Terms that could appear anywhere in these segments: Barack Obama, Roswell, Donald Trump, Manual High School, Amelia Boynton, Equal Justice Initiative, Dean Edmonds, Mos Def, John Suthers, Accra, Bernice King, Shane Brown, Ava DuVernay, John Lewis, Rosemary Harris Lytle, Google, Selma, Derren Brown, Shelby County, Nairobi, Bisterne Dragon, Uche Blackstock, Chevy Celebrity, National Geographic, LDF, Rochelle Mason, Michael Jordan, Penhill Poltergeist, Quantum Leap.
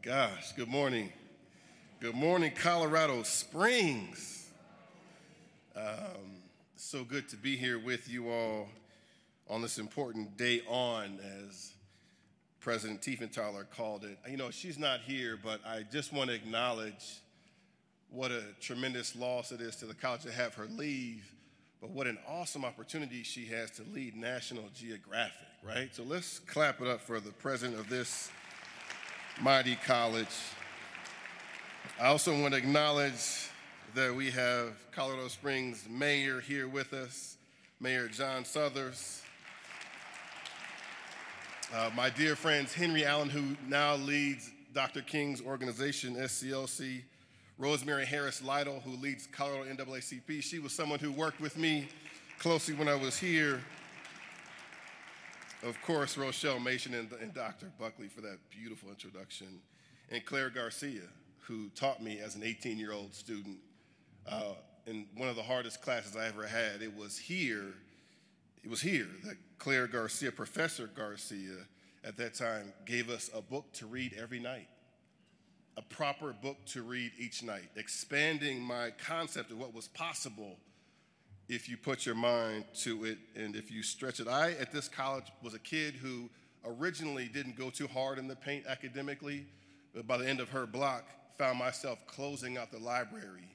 gosh, good morning. Good morning, Colorado Springs. So good to be here with you all on this important day on, as President Tiefenthaler called it. You know, she's not here, but I just want to acknowledge what a tremendous loss it is to the college to have her leave, but what an awesome opportunity she has to lead National Geographic, right? So let's clap it up for the president of this mighty college. I also want to acknowledge that we have Colorado Springs Mayor here with us, Mayor John Suthers. My dear friends, Henry Allen, who now leads Dr. King's organization, SCLC, Rosemary Harris Lytle, who leads Colorado NAACP. She was someone who worked with me closely when I was here. Of course, Rochelle Mason and Dr. Buckley for that beautiful introduction. And Claire Garcia, who taught me as an 18-year-old student in one of the hardest classes I ever had. It was here that Claire Garcia, Professor Garcia, at that time gave us a book to read every night. A proper book to read each night, expanding my concept of what was possible if you put your mind to it and if you stretch it. I, at this college, was a kid who originally didn't go too hard in the paint academically, but by the end of her block, found myself closing out the library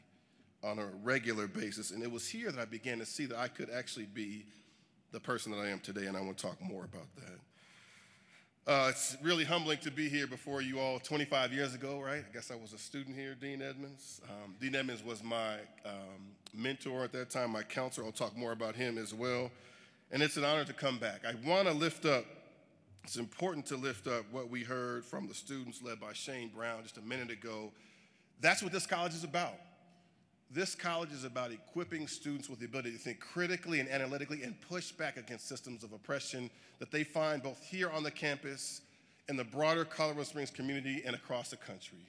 on a regular basis. And it was here that I began to see that I could actually be the person that I am today, and I want to talk more about that. It's really humbling to be here before you all 25 years ago, right? I guess I was a student here, Dean Edmonds. Dean Edmonds was my mentor at that time, my counselor. I'll talk more about him as well. And it's an honor to come back. I want to lift up, it's important to lift up what we heard from the students led by Shane Brown just a minute ago. That's what this college is about. This college is about equipping students with the ability to think critically and analytically and push back against systems of oppression that they find both here on the campus, in the broader Colorado Springs community, and across the country.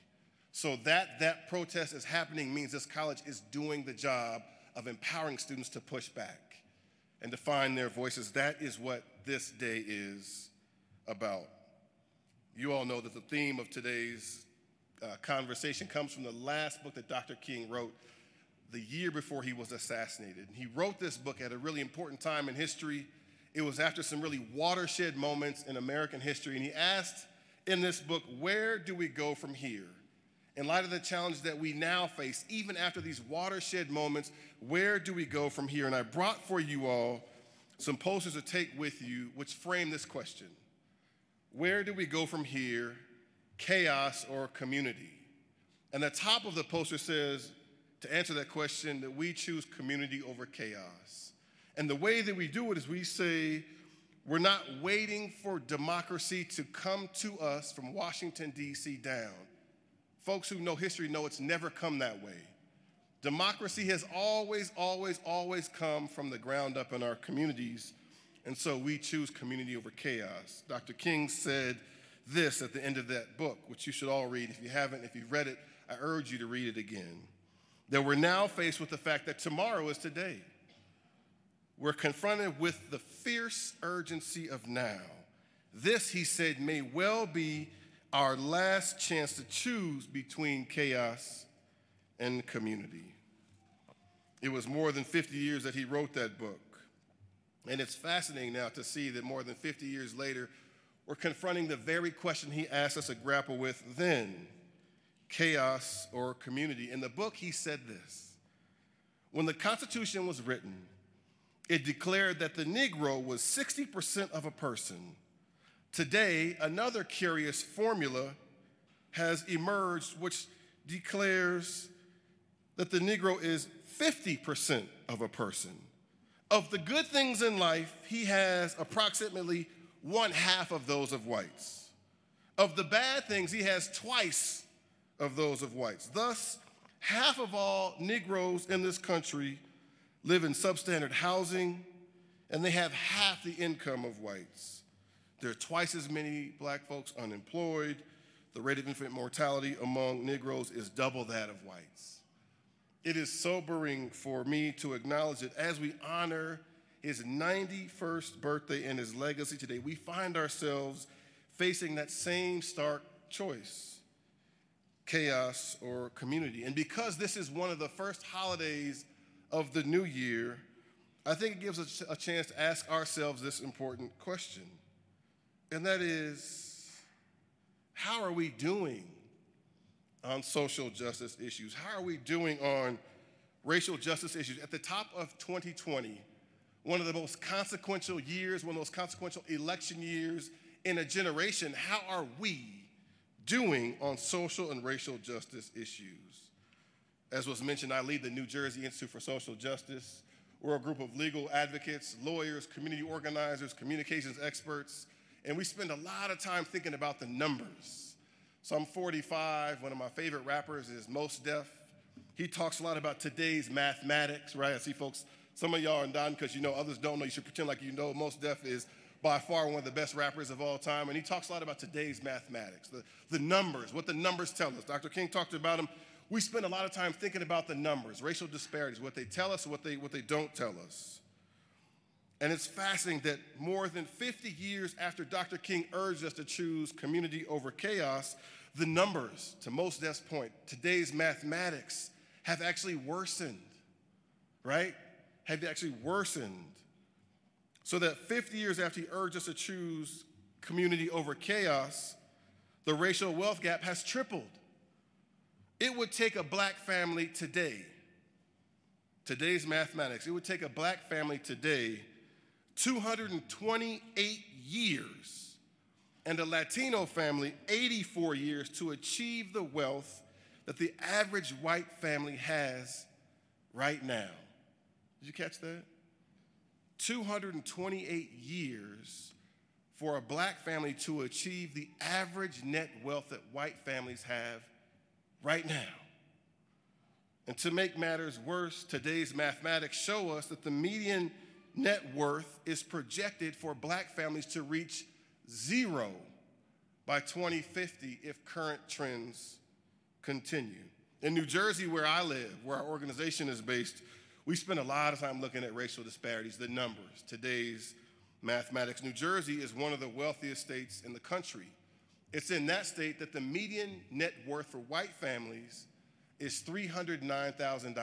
So that protest is happening means this college is doing the job of empowering students to push back and to find their voices. That is what this day is about. You all know that the theme of today's conversation comes from the last book that Dr. King wrote, the year before he was assassinated. He wrote this book at a really important time in history. It was after some really watershed moments in American history, and he asked in this book, where do we go from here? In light of the challenge that we now face, even after these watershed moments, where do we go from here? And I brought for you all some posters to take with you, which frame this question. Where do we go from here, chaos or community? And the top of the poster says, to answer that question, that we choose community over chaos. And the way that we do it is we say, we're not waiting for democracy to come to us from Washington, D.C. down. Folks who know history know it's never come that way. Democracy has always, always, always come from the ground up in our communities, and so we choose community over chaos. Dr. King said this at the end of that book, which you should all read. If you haven't, if you've read it, I urge you to read it again. That we're now faced with the fact that tomorrow is today. We're confronted with the fierce urgency of now. This, he said, may well be our last chance to choose between chaos and community. It was more than 50 years that he wrote that book. And it's fascinating now to see that more than 50 years later, we're confronting the very question he asked us to grapple with then. Chaos or community. In the book, he said this. When the Constitution was written, it declared that the Negro was 60% of a person. Today, another curious formula has emerged which declares that the Negro is 50% of a person. Of the good things in life, he has approximately 1/2 of those of whites. Of the bad things, he has twice of those of whites. Thus, half of all Negroes in this country live in substandard housing, and they have half the income of whites. There are twice as many black folks unemployed. The rate of infant mortality among Negroes is double that of whites. It is sobering for me to acknowledge that as we honor his 91st birthday and his legacy today, we find ourselves facing that same stark choice. chaos or community. And because this is one of the first holidays of the new year, I think it gives us a chance to ask ourselves this important question, and that is, how are we doing on social justice issues? How are we doing on racial justice issues? At the top of 2020, one of the most consequential years, one of the most consequential election years in a generation, how are we doing on social and racial justice issues? As was mentioned, I lead the New Jersey Institute for Social Justice. We're a group of legal advocates, lawyers, community organizers, communications experts, and we spend a lot of time thinking about the numbers. So I'm 45, one of my favorite rappers is Mos Def. He talks a lot about today's mathematics, right? I see folks, some of y'all are nodding because you know, others don't know. You should pretend like you know. Mos Def is by far one of the best rappers of all time, and he talks a lot about today's mathematics, the numbers, what the numbers tell us. Dr. King talked about them. We spend a lot of time thinking about the numbers, racial disparities, what they tell us, what they don't tell us. And it's fascinating that more than 50 years after Dr. King urged us to choose community over chaos, the numbers, to Mos Def's point, today's mathematics have actually worsened, right? Have actually worsened. So that 50 years after he urged us to choose community over chaos, the racial wealth gap has tripled. It would take a black family today, today's mathematics, it would take a black family today 228 years and a Latino family 84 years to achieve the wealth that the average white family has right now. Did you catch that? 228 years for a black family to achieve the average net wealth that white families have right now. And to make matters worse, today's mathematics show us that the median net worth is projected for black families to reach zero by 2050 if current trends continue. In New Jersey, where I live, where our organization is based, we spend a lot of time looking at racial disparities, the numbers, today's mathematics. New Jersey is one of the wealthiest states in the country. It's in that state that the median net worth for white families is $309,000.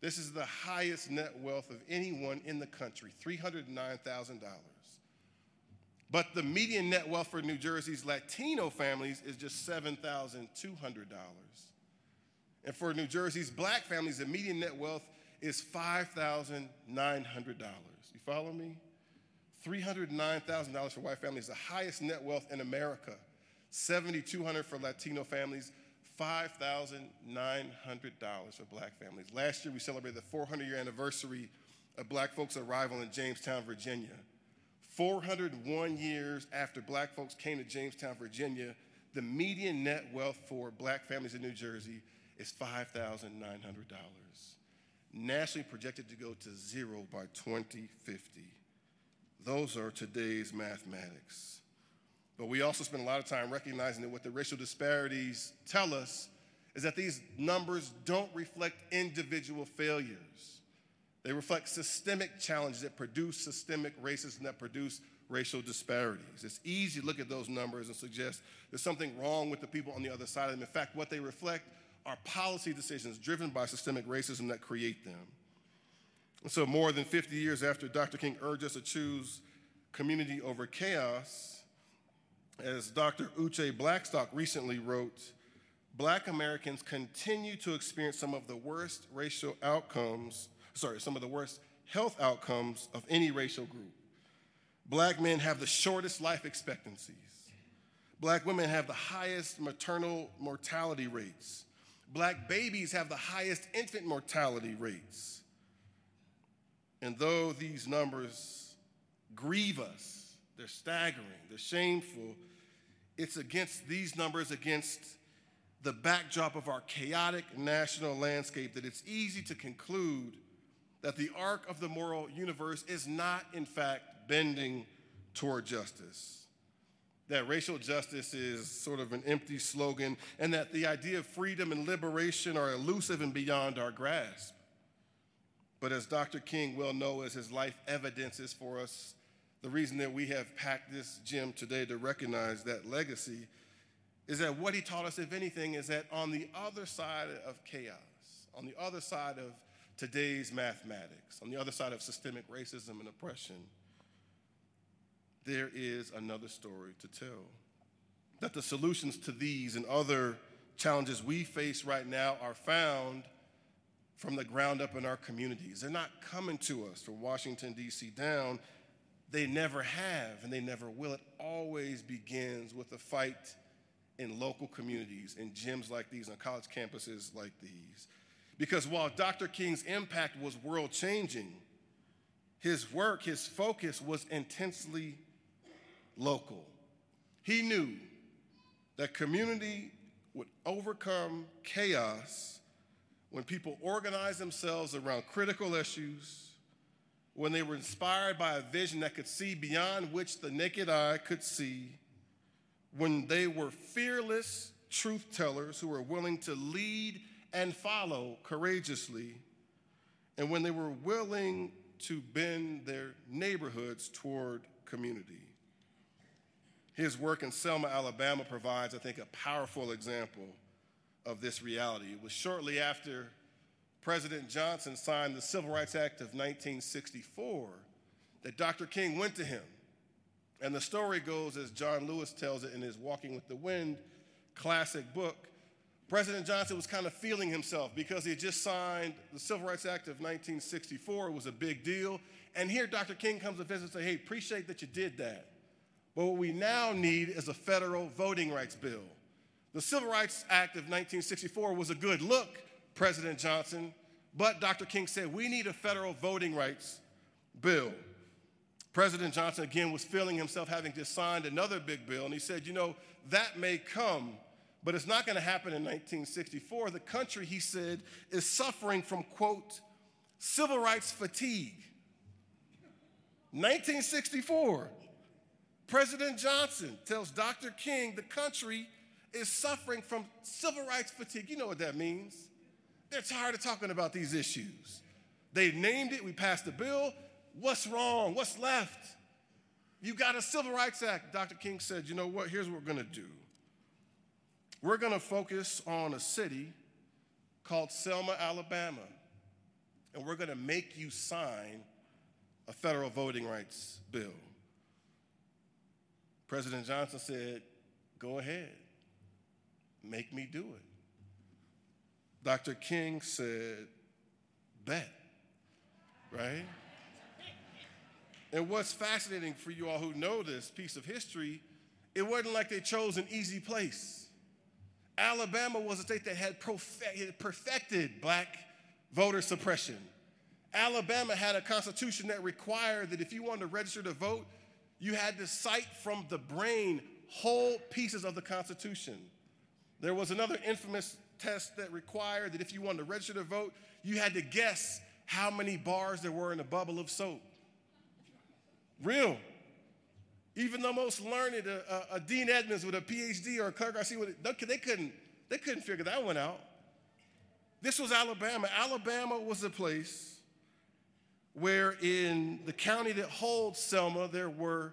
This is the highest net wealth of anyone in the country, $309,000. But the median net wealth for New Jersey's Latino families is just $7,200. And for New Jersey's black families, the median net wealth is $5,900. You follow me? $309,000 for white families, the highest net wealth in America. $7,200 for Latino families, $5,900 for black families. Last year, we celebrated the 400-year anniversary of black folks' arrival in Jamestown, Virginia. 401 years after black folks came to Jamestown, Virginia, the median net wealth for black families in New Jersey is $5,900, nationally projected to go to zero by 2050. Those are today's mathematics. But we also spend a lot of time recognizing that what the racial disparities tell us is that these numbers don't reflect individual failures. They reflect systemic challenges that produce systemic racism, that produce racial disparities. It's easy to look at those numbers and suggest there's something wrong with the people on the other side of them. In fact, what they reflect are policy decisions driven by systemic racism that create them. And so more than 50 years after Dr. King urged us to choose community over chaos, as Dr. Uche Blackstock recently wrote, black Americans continue to experience some of the worst health outcomes of any racial group. Black men have the shortest life expectancies. Black women have the highest maternal mortality rates. Black babies have the highest infant mortality rates. And though these numbers grieve us, they're staggering, they're shameful, it's against these numbers, against the backdrop of our chaotic national landscape, that it's easy to conclude that the arc of the moral universe is not, in fact, bending toward justice. That racial justice is sort of an empty slogan, and that the idea of freedom and liberation are elusive and beyond our grasp. But as Dr. King well knows, as his life evidences for us, the reason that we have packed this gym today to recognize that legacy is that what he taught us, if anything, is that on the other side of chaos, on the other side of today's mathematics, on the other side of systemic racism and oppression, there is another story to tell. That the solutions to these and other challenges we face right now are found from the ground up in our communities. They're not coming to us from Washington, D.C. down. They never have, and they never will. It always begins with a fight in local communities, in gyms like these, on college campuses like these. Because while Dr. King's impact was world-changing, his work, his focus was intensely local. He knew that community would overcome chaos when people organized themselves around critical issues, when they were inspired by a vision that could see beyond which the naked eye could see, when they were fearless truth tellers who were willing to lead and follow courageously, and when they were willing to bend their neighborhoods toward community. His work in Selma, Alabama provides, I think, a powerful example of this reality. It was shortly after President Johnson signed the Civil Rights Act of 1964 that Dr. King went to him. And the story goes, as John Lewis tells it in his Walking with the Wind classic book, President Johnson was kind of feeling himself because he had just signed the Civil Rights Act of 1964. It was a big deal. And here Dr. King comes to visit and says, hey, appreciate that you did that. But what we now need is a federal voting rights bill. The Civil Rights Act of 1964 was a good look, President Johnson, but Dr. King said, we need a federal voting rights bill. President Johnson, again, was feeling himself having just signed another big bill, and he said, you know, that may come, but it's not going to happen in 1964. The country, he said, is suffering from, quote, civil rights fatigue. 1964. President Johnson tells Dr. King the country is suffering from civil rights fatigue. You know what that means. They're tired of talking about these issues. They named it. We passed the bill. What's wrong? What's left? You got a Civil Rights Act. Dr. King said, you know what? Here's what we're going to do. We're going to focus on a city called Selma, Alabama, and we're going to make you sign a federal voting rights bill. President Johnson said, go ahead. Make me do it. Dr. King said, bet, right? And what's fascinating for you all who know this piece of history, it wasn't like they chose an easy place. Alabama was a state that had perfected black voter suppression. Alabama had a constitution that required that if you wanted to register to vote, you had to cite from the brain whole pieces of the Constitution. There was another infamous test that required that if you wanted to register to vote, you had to guess how many bars there were in a bubble of soap. Real. Even the most learned, a Dean Edmonds with a PhD or a Claire Garcia, they couldn't figure that one out. This was Alabama. Alabama was the place where in the county that holds Selma, there were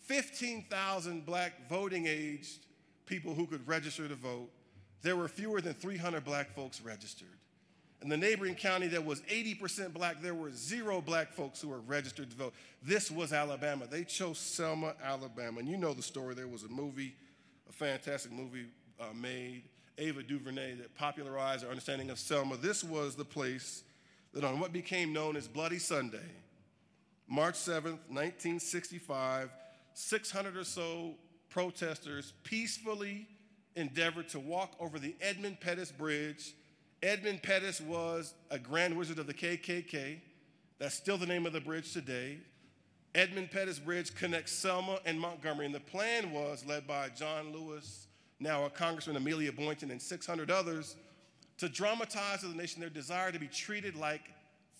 15,000 black voting-aged people who could register to vote. There were fewer than 300 black folks registered. In the neighboring county that was 80% black, there were 0 black folks who were registered to vote. This was Alabama. They chose Selma, Alabama. And you know the story. There was a movie, a fantastic movie made, Ava DuVernay, that popularized our understanding of Selma. This was the place that on what became known as Bloody Sunday, March 7th, 1965, 600 or so protesters peacefully endeavored to walk over the Edmund Pettus Bridge. Edmund Pettus was a grand wizard of the KKK. That's still the name of the bridge today. Edmund Pettus Bridge connects Selma and Montgomery, and the plan was, led by John Lewis, now a congressman, Amelia Boynton, and 600 others, to dramatize to the nation their desire to be treated like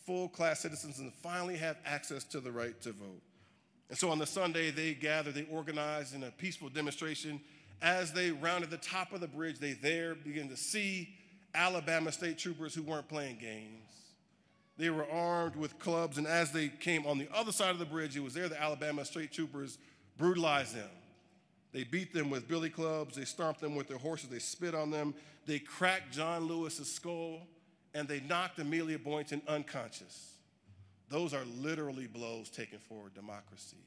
full-class citizens and finally have access to the right to vote. And so on the Sunday, they gathered, they organized in a peaceful demonstration. As they rounded the top of the bridge, they there began to see Alabama state troopers who weren't playing games. They were armed with clubs, and as they came on the other side of the bridge, it was there the Alabama state troopers brutalized them. They beat them with billy clubs. They stomped them with their horses. They spit on them. They cracked John Lewis's skull, and they knocked Amelia Boynton unconscious. Those are literally blows taken for democracy.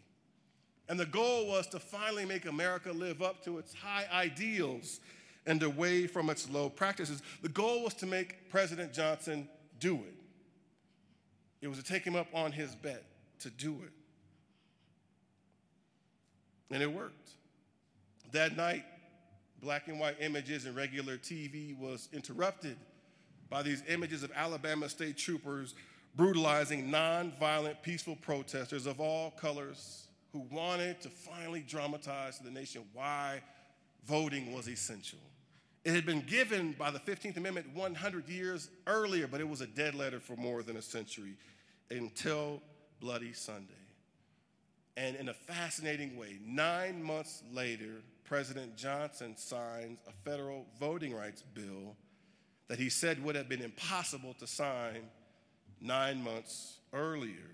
And the goal was to finally make America live up to its high ideals and away from its low practices. The goal was to make President Johnson do it. It was to take him up on his bet to do it. And it worked. That night, black and white images in regular TV was interrupted by these images of Alabama state troopers brutalizing nonviolent, peaceful protesters of all colors who wanted to finally dramatize to the nation why voting was essential. It had been given by the 15th Amendment 100 years earlier, but it was a dead letter for more than a century until Bloody Sunday. And in a fascinating way, 9 months later, President Johnson signs a federal voting rights bill that he said would have been impossible to sign 9 months earlier.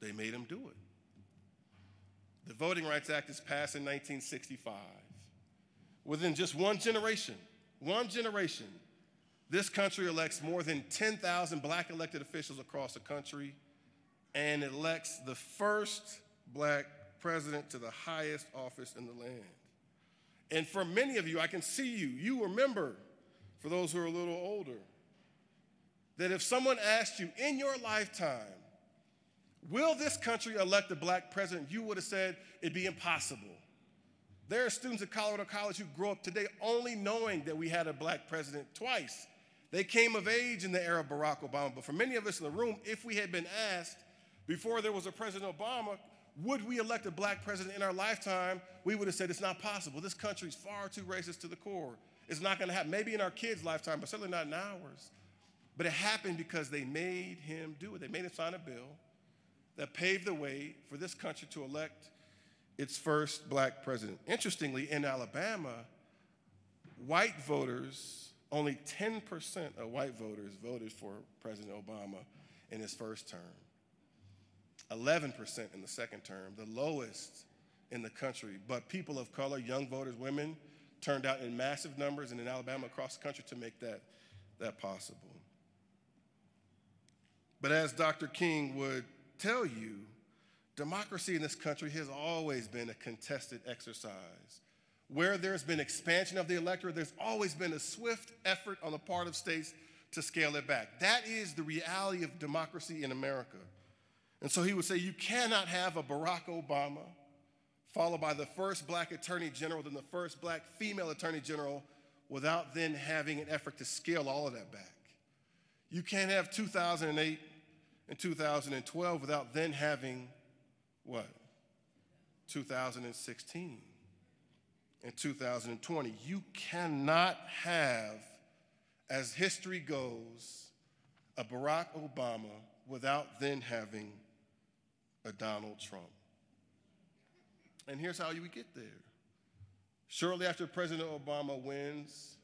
They made him do it. The Voting Rights Act is passed in 1965. Within just one generation, this country elects more than 10,000 black elected officials across the country and elects the first black president to the highest office in the land. And for many of you, I can see you, you remember, for those who are a little older, that if someone asked you in your lifetime, will this country elect a black president, you would have said it'd be impossible. There are students at Colorado College who grew up today only knowing that we had a black president twice. They came of age in the era of Barack Obama, but for many of us in the room, if we had been asked before there was a President Obama, would we elect a black president in our lifetime, we would have said it's not possible. This country's far too racist to the core. It's not going to happen. Maybe in our kids' lifetime, but certainly not in ours. But it happened because they made him do it. They made him sign a bill that paved the way for this country to elect its first black president. Interestingly, in Alabama, white voters, only 10% of white voters voted for President Obama in his first term. 11% in the second term, the lowest in the country. But people of color, young voters, women, turned out in massive numbers and in Alabama across the country to make that possible. But as Dr. King would tell you, democracy in this country has always been a contested exercise. Where there's been expansion of the electorate, there's always been a swift effort on the part of states to scale it back. That is the reality of democracy in America. And so he would say, you cannot have a Barack Obama followed by the first black attorney general, then the first black female attorney general, without then having an effort to scale all of that back. You can't have 2008 and 2012 without then having, 2016 and 2020. You cannot have, as history goes, a Barack Obama without then having a Donald Trump. And here's how we get there. Shortly after President Obama wins,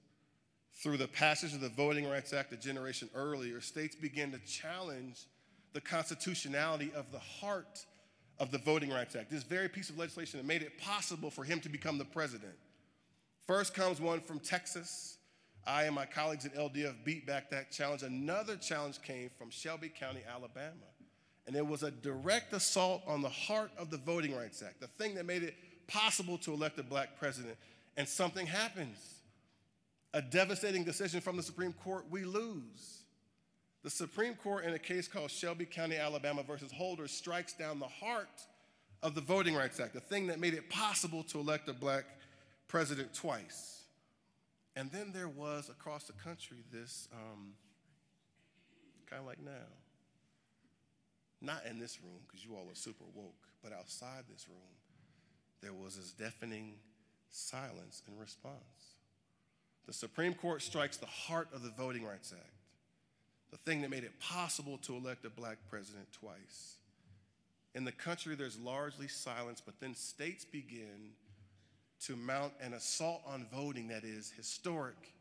through the passage of the Voting Rights Act a generation earlier, states began to challenge the constitutionality of the heart of the Voting Rights Act, this very piece of legislation that made it possible for him to become the president. First comes one from Texas. I and my colleagues at LDF beat back that challenge. Another challenge came from Shelby County, Alabama. And it was a direct assault on the heart of the Voting Rights Act, the thing that made it possible to elect a black president. And something happens. A devastating decision from the Supreme Court, we lose. The Supreme Court, in a case called Shelby County, Alabama versus Holder, strikes down the heart of the Voting Rights Act, the thing that made it possible to elect a black president twice. And then there was, across the country, this, kind of like now, not in this room, because you all are super woke, but outside this room, there was this deafening silence in response. The Supreme Court strikes the heart of the Voting Rights Act, the thing that made it possible to elect a black president twice. In the country, there's largely silence, but then states begin to mount an assault on voting that is historic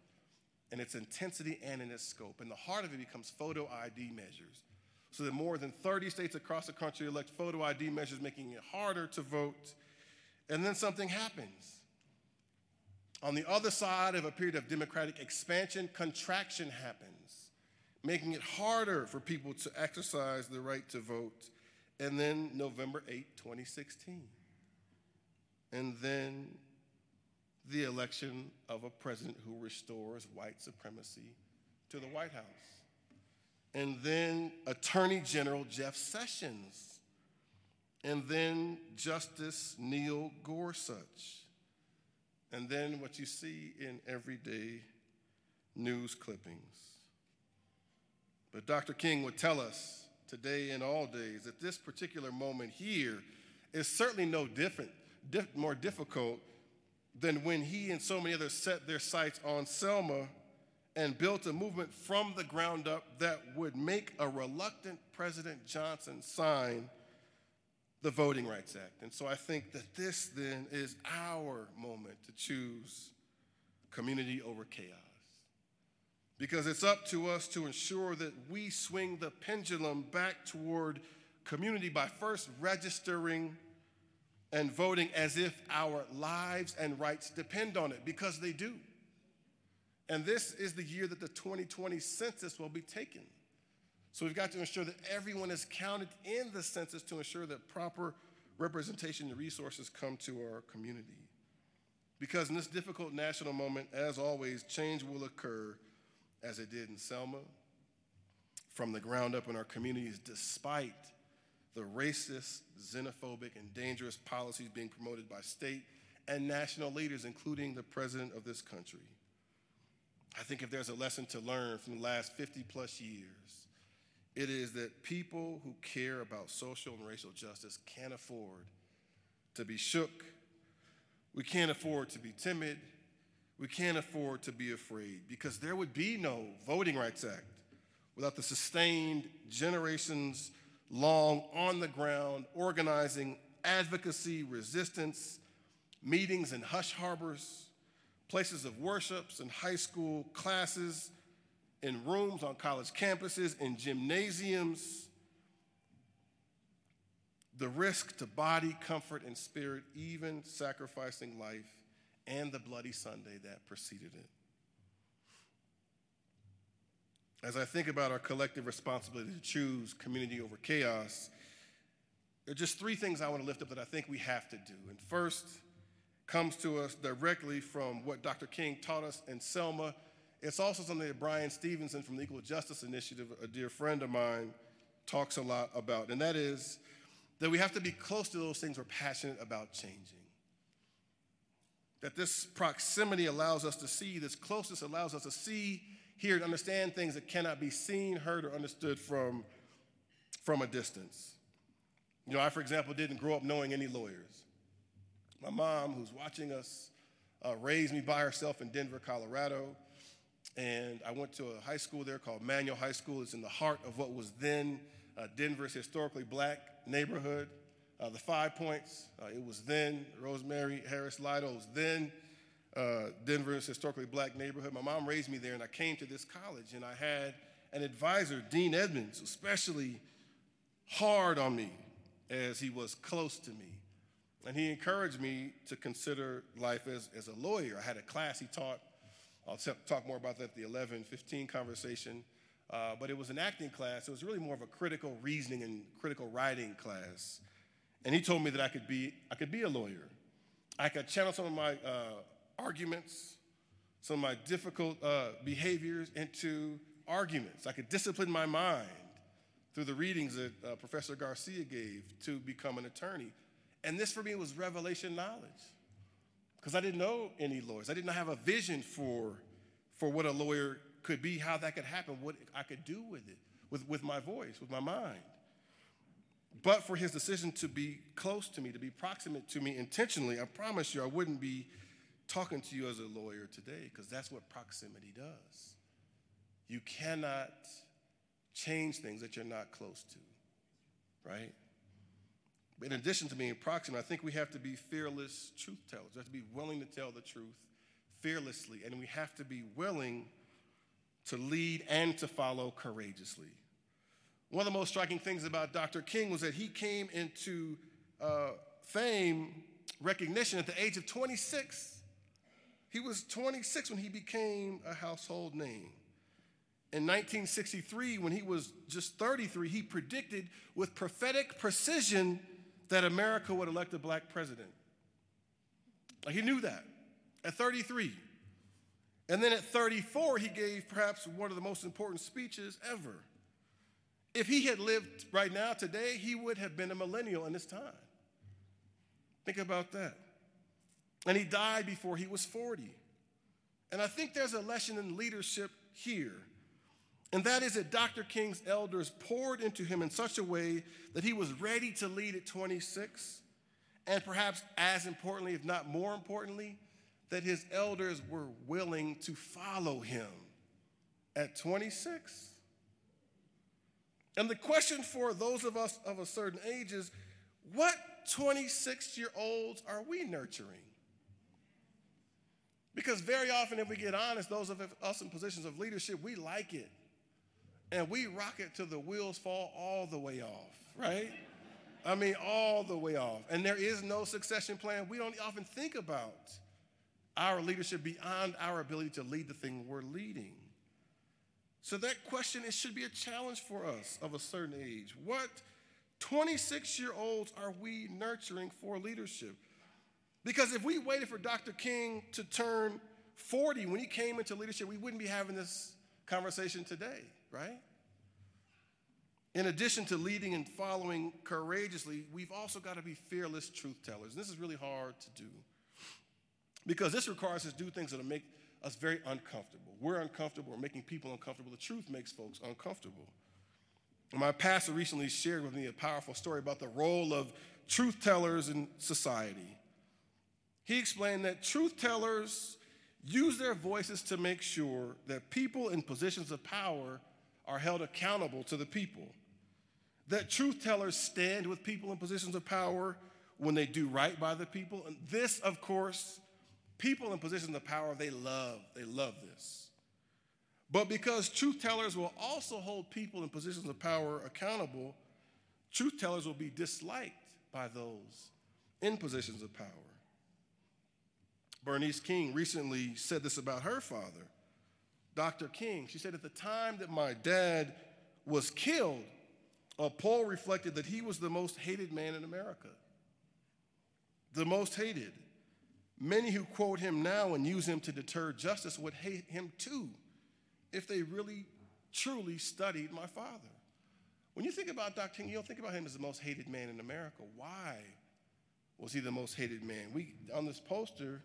in its intensity and in its scope. And the heart of it becomes photo ID measures. So that more than 30 states across the country elect photo ID measures, making it harder to vote And then something happens. On the other side of a period of democratic expansion, contraction happens, making it harder for people to exercise the right to vote. And then November 8, 2016. And then the election of a president who restores white supremacy to the White House. And then Attorney General Jeff Sessions. And then Justice Neil Gorsuch. And then what you see in everyday news clippings. But Dr. King would tell us today and all days that this particular moment here is certainly no different, more difficult than when he and so many others set their sights on Selma and built a movement from the ground up that would make a reluctant President Johnson sign the Voting Rights Act. And so I think that this then is our moment to choose community over chaos, because it's up to us to ensure that we swing the pendulum back toward community by first registering and voting as if our lives and rights depend on it, because they do. And this is the year that the 2020 census will be taken. So we've got to ensure that everyone is counted in the census to ensure that proper representation and resources come to our community. Because in this difficult national moment, as always, change will occur as it did in Selma, from the ground up in our communities, despite the racist, xenophobic, and dangerous policies being promoted by state and national leaders, including the president of this country. I think if there's a lesson to learn from the last 50 plus years, it is that people who care about social and racial justice can't afford to be shook. We can't afford to be timid. We can't afford to be afraid, because there would be no Voting Rights Act without the sustained generations long on-the-ground organizing, advocacy, resistance, meetings in hush harbors, places of worships in high school classes, in rooms on college campuses, in gymnasiums. The risk to body, comfort, and spirit, even sacrificing life, and the bloody Sunday that preceded it. As I think about our collective responsibility to choose community over chaos, there are just three things I want to lift up that I think we have to do. And first comes to us directly from what Dr. King taught us in Selma. It's also something that Bryan Stevenson from the Equal Justice Initiative, a dear friend of mine, talks a lot about, and that is that we have to be close to those things we're passionate about changing. That this proximity allows us to see, this closeness allows us to see, hear, and understand things that cannot be seen, heard, or understood from a distance. You know, I, for example, didn't grow up knowing any lawyers. My mom, who's watching us, raised me by herself in Denver, Colorado, and I went to a high school there called Manual High School. It's in the heart of what was then Denver's historically black neighborhood. The 5 Points, it was then Rosemary Harris Lytle, it was then Denver's historically black neighborhood. My mom raised me there, and I came to this college, and I had an advisor, Dean Edmonds, especially hard on me as he was close to me. And he encouraged me to consider life as a lawyer. I had a class he taught. I'll talk more about that at the 11:15 conversation. But it was an acting class. It was really more of a critical reasoning and critical writing class. And he told me that I could be a lawyer. I could channel some of my arguments, some of my difficult behaviors into arguments. I could discipline my mind through the readings that Professor Garcia gave to become an attorney. And this for me was revelation knowledge, because I didn't know any lawyers. I did not have a vision for what a lawyer could be, how that could happen, what I could do with it, with my voice, with my mind. But for his decision to be close to me, to be proximate to me intentionally, I promise you I wouldn't be talking to you as a lawyer today, because that's what proximity does. You cannot change things that you're not close to, right? In addition to being proximate, I think we have to be fearless truth tellers. We have to be willing to tell the truth fearlessly, and we have to be willing to lead and to follow courageously. One of the most striking things about Dr. King was that he came into fame recognition at the age of 26. He was 26 when he became a household name. In 1963, when he was just 33, he predicted with prophetic precision that America would elect a black president. Like, he knew that at 33. And then at 34, he gave perhaps one of the most important speeches ever. If he had lived right now today, he would have been a millennial in his time. Think about that. And he died before he was 40. And I think there's a lesson in leadership here. And that is that Dr. King's elders poured into him in such a way that he was ready to lead at 26. And perhaps as importantly, if not more importantly, that his elders were willing to follow him at 26. And the question for those of us of a certain age is, what 26-year-olds are we nurturing? Because very often, if we get honest, those of us in positions of leadership, we like it. And we rock it till the wheels fall all the way off, right? I mean, all the way off. And there is no succession plan. We don't often think about our leadership beyond our ability to lead the thing we're leading. So that question, it should be a challenge for us of a certain age. What 26-year-olds are we nurturing for leadership? Because if we waited for Dr. King to turn 40 when he came into leadership, we wouldn't be having this conversation today, right? In addition to leading and following courageously, we've also got to be fearless truth tellers. And this is really hard to do, because this requires us to do things that will make us very uncomfortable. We're uncomfortable. We're making people uncomfortable. The truth makes folks uncomfortable. And my pastor recently shared with me a powerful story about the role of truth tellers in society. He explained that truth tellers use their voices to make sure that people in positions of power are held accountable to the people, that truth tellers stand with people in positions of power when they do right by the people. And this, of course, people in positions of power, they love this. But because truth tellers will also hold people in positions of power accountable, truth tellers will be disliked by those in positions of power. Bernice King recently said this about her father, Dr. King. She said, at the time that my dad was killed, a poll reflected that he was the most hated man in America. The most hated. Many who quote him now and use him to deter justice would hate him too if they really, truly studied my father. When you think about Dr. King, you don't think about him as the most hated man in America. Why was he the most hated man? On this poster,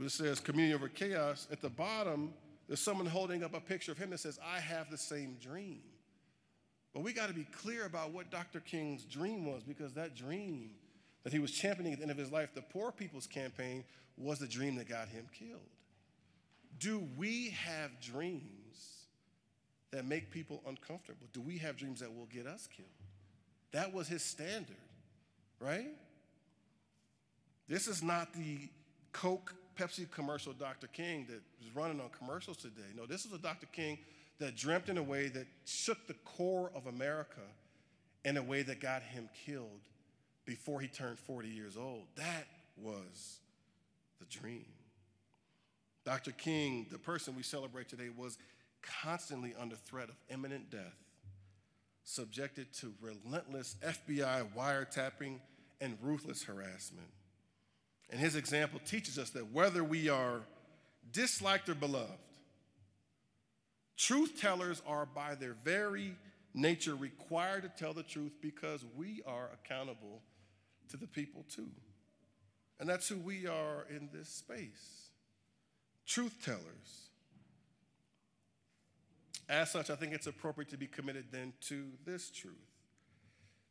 it says Community Over Chaos. At the bottom, there's someone holding up a picture of him that says, I have the same dream. But we got to be clear about what Dr. King's dream was, because that dream that he was championing at the end of his life, the Poor People's Campaign, was the dream that got him killed. Do we have dreams that make people uncomfortable? Do we have dreams that will get us killed? That was his standard, right? This is not the Coke, Pepsi commercial Dr. King that is running on commercials today. No, this is a Dr. King that dreamt in a way that shook the core of America in a way that got him killed before he turned 40 years old. That was the dream. Dr. King, the person we celebrate today, was constantly under threat of imminent death, subjected to relentless FBI wiretapping and ruthless harassment. And his example teaches us that whether we are disliked or beloved, truth tellers are by their very nature required to tell the truth, because we are accountable to the people too. And that's who we are in this space, truth tellers. As such, I think it's appropriate to be committed then to this truth,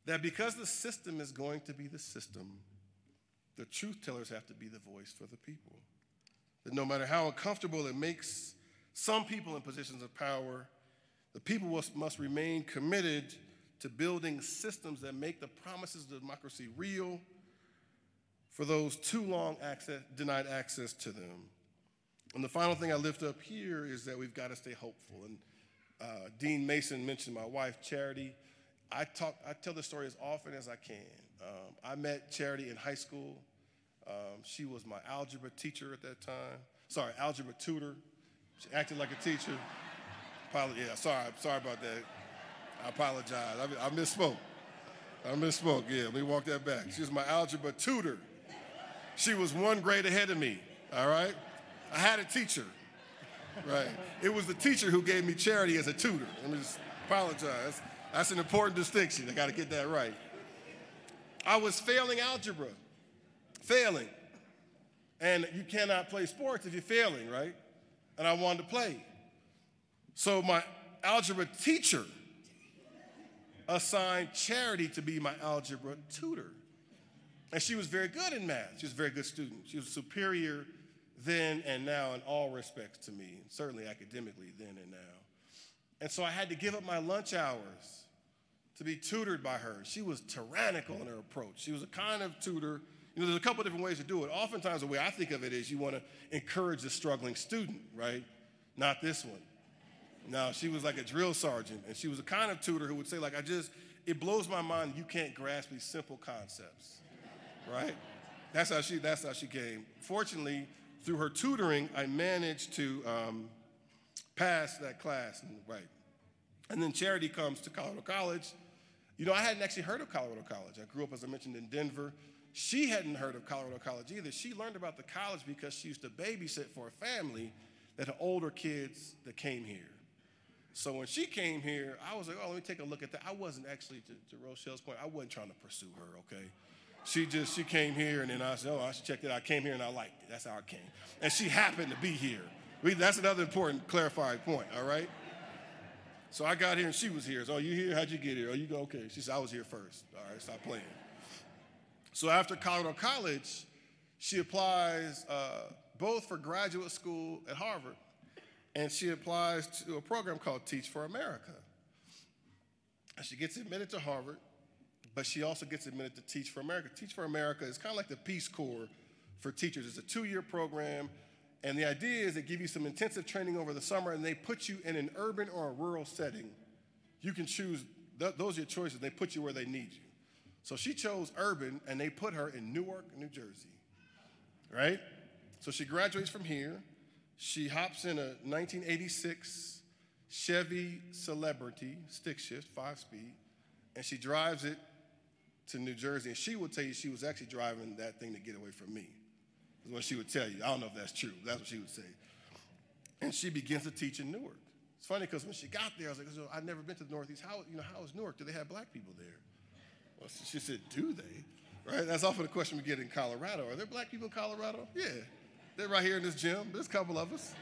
that because the system is going to be the system, the truth tellers have to be the voice for the people. That no matter how uncomfortable it makes some people in positions of power, the people must remain committed to building systems that make the promises of democracy real for those too long denied access to them. And the final thing I lift up here is that we've got to stay hopeful. And Dean Mason mentioned my wife, Charity. I tell the story as often as I can. I met Charity in high school. She was my algebra teacher at that time. Sorry, algebra tutor. She acted like a teacher. Sorry about that. I apologize. I misspoke. Yeah, let me walk that back. She was my algebra tutor. She was one grade ahead of me, all right? I had a teacher, right? It was the teacher who gave me Charity as a tutor. Let me just apologize. That's an important distinction. I got to get that right. I was failing algebra, and you cannot play sports if you're failing, right? And I wanted to play. So my algebra teacher assigned Charity to be my algebra tutor. And she was very good in math. She was a very good student. She was superior then and now in all respects to me, certainly academically then and now. And so I had to give up my lunch hours to be tutored by her. She was tyrannical in her approach. She was a kind of tutor. You know, there's a couple different ways to do it. Oftentimes the way I think of it is you want to encourage the struggling student, right? Not this one. Now, she was like a drill sergeant, and she was a kind of tutor who would say, like, it blows my mind you can't grasp these simple concepts, right? That's how she came. Fortunately, through her tutoring, I managed to pass that class, right? And then Charity comes to Colorado College. You know, I hadn't actually heard of Colorado College. I grew up, as I mentioned, in Denver. She hadn't heard of Colorado College either. She learned about the college because she used to babysit for a family that had older kids that came here. So when she came here, I was like, oh, let me take a look at that. I wasn't actually, to Rochelle's point, I wasn't trying to pursue her, okay? She came here, and then I said, oh, I should check that out. I came here, and I liked it. That's how I came. And she happened to be here. That's another important clarifying point, all right? So I got here, and she was here. So, oh, you here? How'd you get here? Oh, you go, okay. She said, I was here first. All right, stop playing. So after Colorado College, she applies both for graduate school at Harvard, and she applies to a program called Teach for America. And she gets admitted to Harvard, but she also gets admitted to Teach for America. Teach for America is kind of like the Peace Corps for teachers. It's a two-year program, and the idea is they give you some intensive training over the summer, and they put you in an urban or a rural setting. You can choose, those are your choices. They put you where they need you. So she chose urban, and they put her in Newark, New Jersey, right? So she graduates from here. She hops in a 1986 Chevy Celebrity stick shift, 5-speed, and she drives it to New Jersey. And she will tell you she was actually driving that thing to get away from me, is what she would tell you. I don't know if that's true, but that's what she would say. And she begins to teach in Newark. It's funny because when she got there, I was like, so I've never been to the Northeast. How is Newark? Do they have black people there? Well, she said, do they? Right? That's often the question we get in Colorado. Are there black people in Colorado? Yeah. They're right here in this gym. There's a couple of us.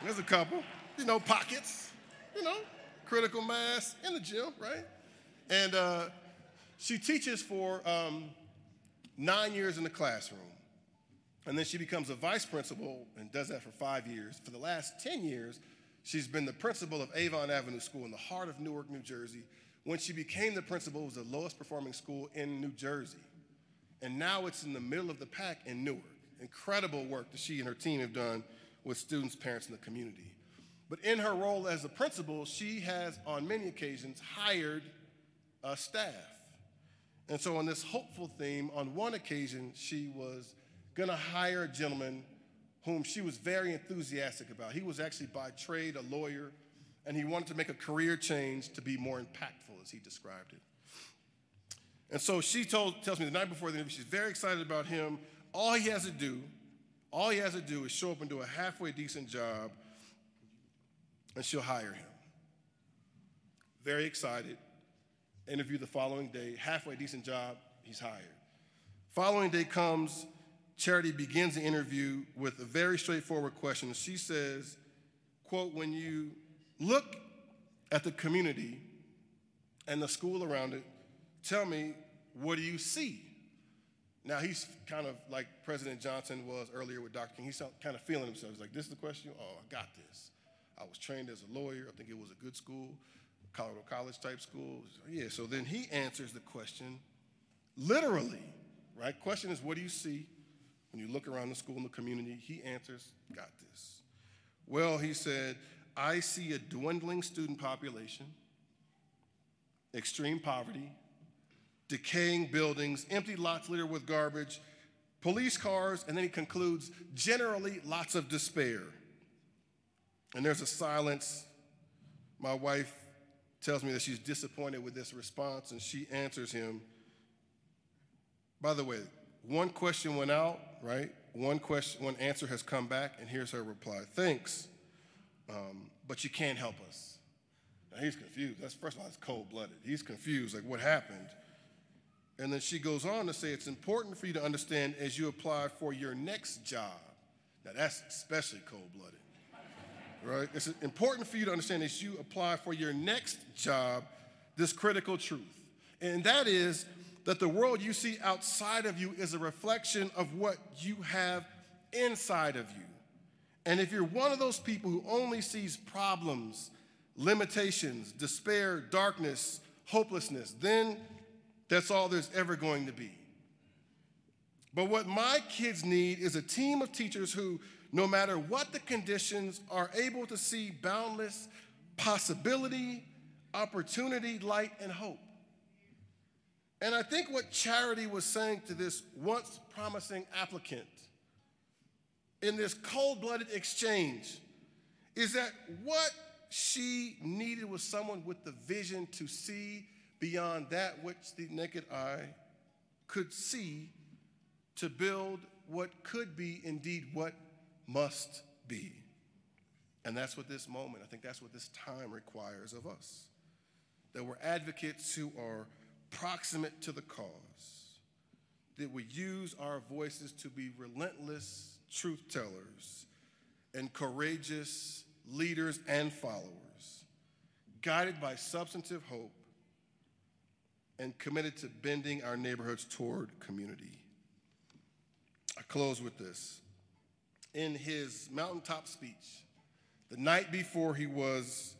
There's a couple. You know, pockets. You know, critical mass in the gym, right? And she teaches for 9 years in the classroom. And then she becomes a vice principal and does that for 5 years. For the last 10 years, she's been the principal of Avon Avenue School in the heart of Newark, New Jersey. When she became the principal, it was the lowest performing school in New Jersey. And now it's in the middle of the pack in Newark. Incredible work that she and her team have done with students, parents, and the community. But in her role as the principal, she has, on many occasions, hired a staff. And so on this hopeful theme, on one occasion, she was going to hire a gentleman whom she was very enthusiastic about. He was actually by trade a lawyer, and he wanted to make a career change to be more impactful, as he described it. And so she tells me the night before the interview, she's very excited about him. All he has to do is show up and do a halfway decent job, and she'll hire him. Very excited. Interview the following day, halfway decent job, he's hired. Following day comes, Charity begins the interview with a very straightforward question. She says, quote, when you look at the community and the school around it, tell me, what do you see? Now, he's kind of like President Johnson was earlier with Dr. King. He's kind of feeling himself. He's like, this is the question? Oh, I got this. I was trained as a lawyer. I think it was a good school, Colorado College type school. Yeah, so then he answers the question literally, right? Question is, what do you see when you look around the school and the community? He answers, got this. Well, he said, I see a dwindling student population. extreme poverty, decaying buildings, empty lots littered with garbage, police cars, and then he concludes, generally lots of despair. And there's a silence. My wife tells me that she's disappointed with this response, and she answers him. By the way, one question went out, right? One answer has come back, and here's her reply. Thanks, but you can't help us. Now, he's confused. That's, first of all, that's cold-blooded. He's confused, like, what happened? And then she goes on to say, it's important for you to understand as you apply for your next job. Now, that's especially cold-blooded, right? It's important for you to understand as you apply for your next job this critical truth, and that is that the world you see outside of you is a reflection of what you have inside of you. And if you're one of those people who only sees problems, limitations, despair, darkness, hopelessness, then that's all there's ever going to be. But what my kids need is a team of teachers who, no matter what the conditions, are able to see boundless possibility, opportunity, light, and hope. And I think what Charity was saying to this once promising applicant in this cold-blooded exchange is that what she needed was someone with the vision to see beyond that which the naked eye could see, to build what could be, indeed what must be. And that's what this moment, I think that's what this time requires of us, that we're advocates who are proximate to the cause, that we use our voices to be relentless truth tellers and courageous leaders and followers, guided by substantive hope and committed to bending our neighborhoods toward community. I close with this. In his mountaintop speech, the night before he was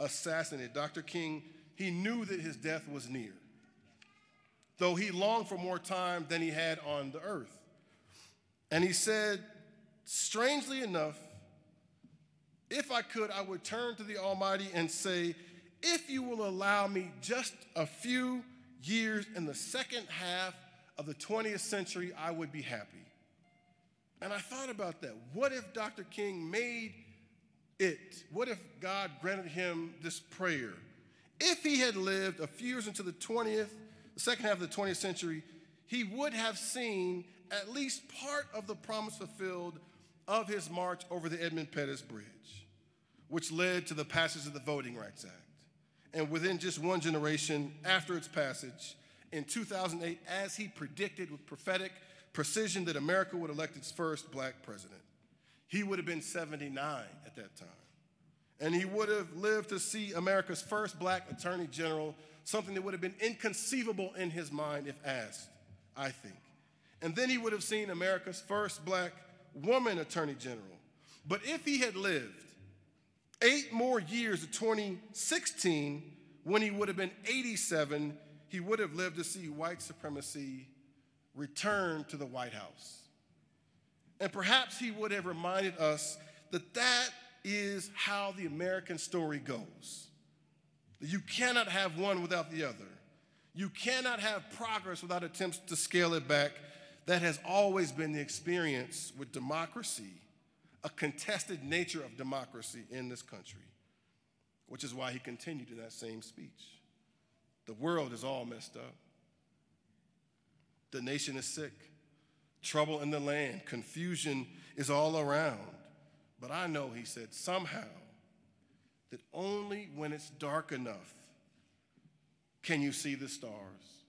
assassinated, Dr. King, he knew that his death was near, though he longed for more time than he had on the earth. And he said, strangely enough, if I could, I would turn to the Almighty and say, if you will allow me just a few years in the second half of the 20th century, I would be happy. And I thought about that. What if Dr. King made it? What if God granted him this prayer? If he had lived a few years into the second half of the 20th century, he would have seen at least part of the promise fulfilled of his march over the Edmund Pettus Bridge, which led to the passage of the Voting Rights Act. And within just one generation after its passage, in 2008, as he predicted with prophetic precision that America would elect its first black president. He would have been 79 at that time. And he would have lived to see America's first black attorney general, something that would have been inconceivable in his mind if asked, I think. And then he would have seen America's first black woman attorney general. But if he had lived 8 more years to 2016, when he would have been 87, he would have lived to see white supremacy return to the White House. And perhaps he would have reminded us that that is how the American story goes. You cannot have one without the other. You cannot have progress without attempts to scale it back. That has always been the experience with democracy, a contested nature of democracy in this country, which is why he continued in that same speech. The world is all messed up. The nation is sick. Trouble in the land. Confusion is all around. But I know, he said, somehow, that only when it's dark enough can you see the stars.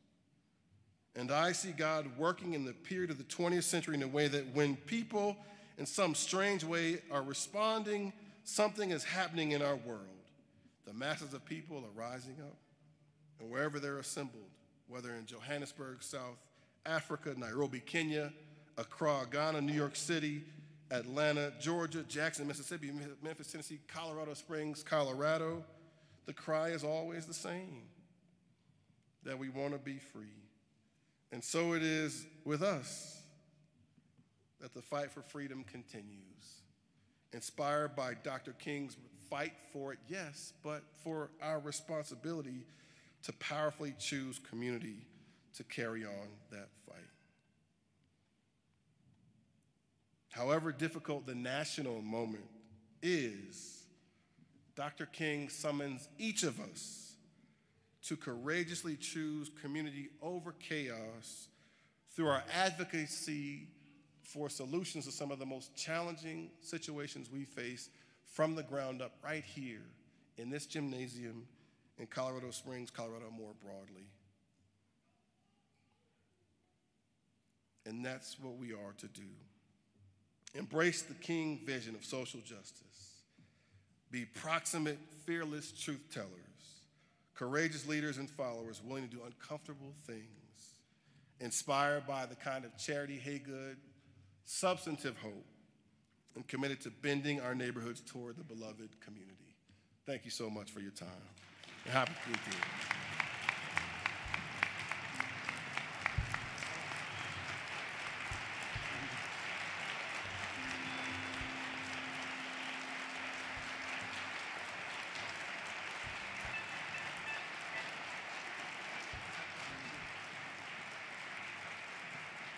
And I see God working in the period of the 20th century in a way that when people in some strange way are responding, something is happening in our world. The masses of people are rising up, and wherever they're assembled, whether in Johannesburg, South Africa, Nairobi, Kenya, Accra, Ghana, New York City, Atlanta, Georgia, Jackson, Mississippi, Memphis, Tennessee, Colorado Springs, Colorado, the cry is always the same, that we want to be free. And so it is with us that the fight for freedom continues, inspired by Dr. King's fight for it, yes, but for our responsibility to powerfully choose community to carry on that fight. However difficult the national moment is, Dr. King summons each of us to courageously choose community over chaos through our advocacy for solutions to some of the most challenging situations we face from the ground up right here in this gymnasium in Colorado Springs, Colorado more broadly. And that's what we are to do. Embrace the King vision of social justice. Be proximate, fearless truth tellers, courageous leaders and followers willing to do uncomfortable things, inspired by the kind of Charity Haygood, substantive hope, and committed to bending our neighborhoods toward the beloved community. Thank you so much for your time. Happy to be here.